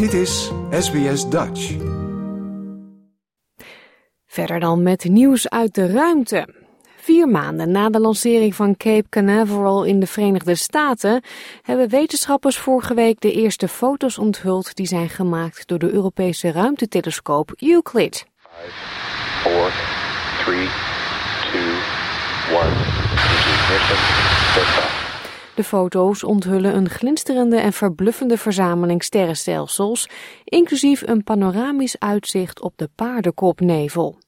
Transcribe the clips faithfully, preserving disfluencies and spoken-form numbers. Dit is S B S Dutch. Verder dan met nieuws uit de ruimte. Vier maanden na de lancering van Cape Canaveral in de Verenigde Staten hebben wetenschappers vorige week de eerste foto's onthuld die zijn gemaakt door de Europese ruimtetelescoop Euclid. vijf, vier, drie, twee, een. De foto's onthullen een glinsterende en verbluffende verzameling sterrenstelsels, inclusief een panoramisch uitzicht op de Paardenkopnevel.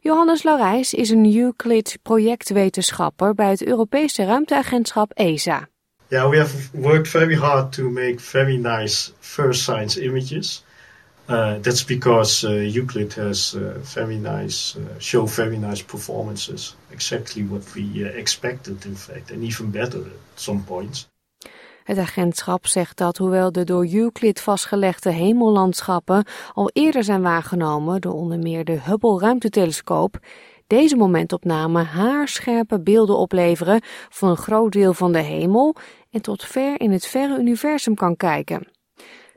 Johannes Laurijs is een Euclid-projectwetenschapper bij het Europese ruimteagentschap E S A. Yeah, we have worked very hard to make very nice first science images. Uh, that's because uh, Euclid has uh, very nice, uh, show very nice performances. Exactly what we uh, expected, in fact, and even better at some points. Het agentschap zegt dat hoewel de door Euclid vastgelegde hemellandschappen al eerder zijn waargenomen door onder meer de Hubble-ruimtetelescoop, deze momentopnamen haarscherpe beelden opleveren van een groot deel van de hemel en tot ver in het verre universum kan kijken.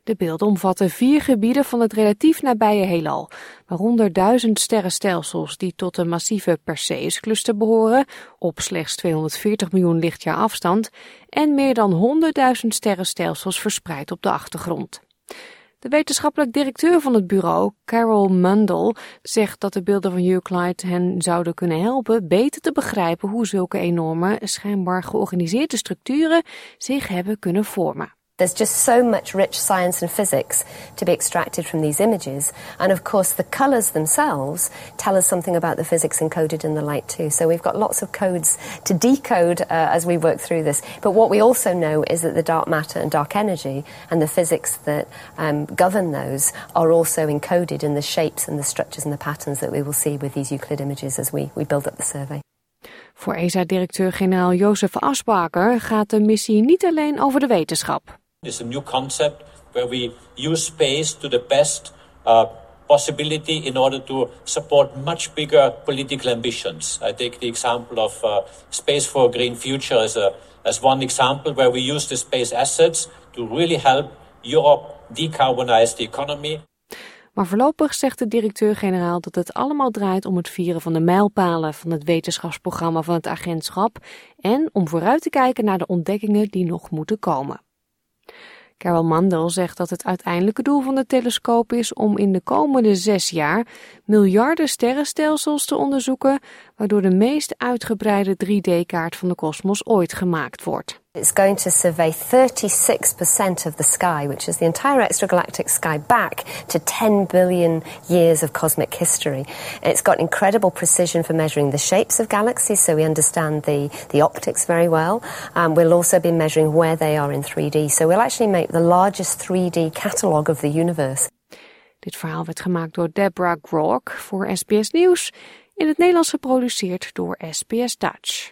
De beelden omvatten vier gebieden van het relatief nabije heelal, waaronder duizend sterrenstelsels die tot de massieve Perseus-cluster behoren, op slechts tweehonderdveertig miljoen lichtjaar afstand, en meer dan honderdduizend sterrenstelsels verspreid op de achtergrond. De wetenschappelijk directeur van het bureau, Carole Mundell, zegt dat de beelden van Euclid hen zouden kunnen helpen beter te begrijpen hoe zulke enorme, schijnbaar georganiseerde structuren zich hebben kunnen vormen. There's just so much rich science and physics to be extracted from these images. And of course the colours themselves tell us something about the physics encoded in the light too. So we've got lots of codes to decode uh, as we work through this. But what we also know is that the dark matter and dark energy and the physics that um, govern those are also encoded in the shapes and the structures and the patterns that we will see with these Euclid images as we, we build up the survey. Voor E S A-directeur-generaal Jozef Asbaker gaat de missie niet alleen over de wetenschap. It's a new concept where we use space to the best uh, possibility in order to support much bigger political ambitions. I take the example of uh, Space for a Green Future as, a, as one example where we use the space assets to really help Europe decarbonize the economy. Maar voorlopig zegt de directeur-generaal dat het allemaal draait om het vieren van de mijlpalen van het wetenschapsprogramma van het agentschap en om vooruit te kijken naar de ontdekkingen die nog moeten komen. Carole Mundell zegt dat het uiteindelijke doel van de telescoop is om in de komende zes jaar miljarden sterrenstelsels te onderzoeken, waardoor de meest uitgebreide drie D-kaart van de kosmos ooit gemaakt wordt. It's going to survey thirty-six percent of the sky, which is the entire extragalactic sky, back to ten billion years of cosmic history. And it's got incredible precision for measuring the shapes of galaxies, so we understand the, the optics very well. Um, we'll also be measuring where they are in three D, so we'll actually make the largest three D catalogue of the universe. Dit verhaal werd gemaakt door Deborah Grog voor S B S Nieuws, in het Nederlands geproduceerd door S B S Dutch.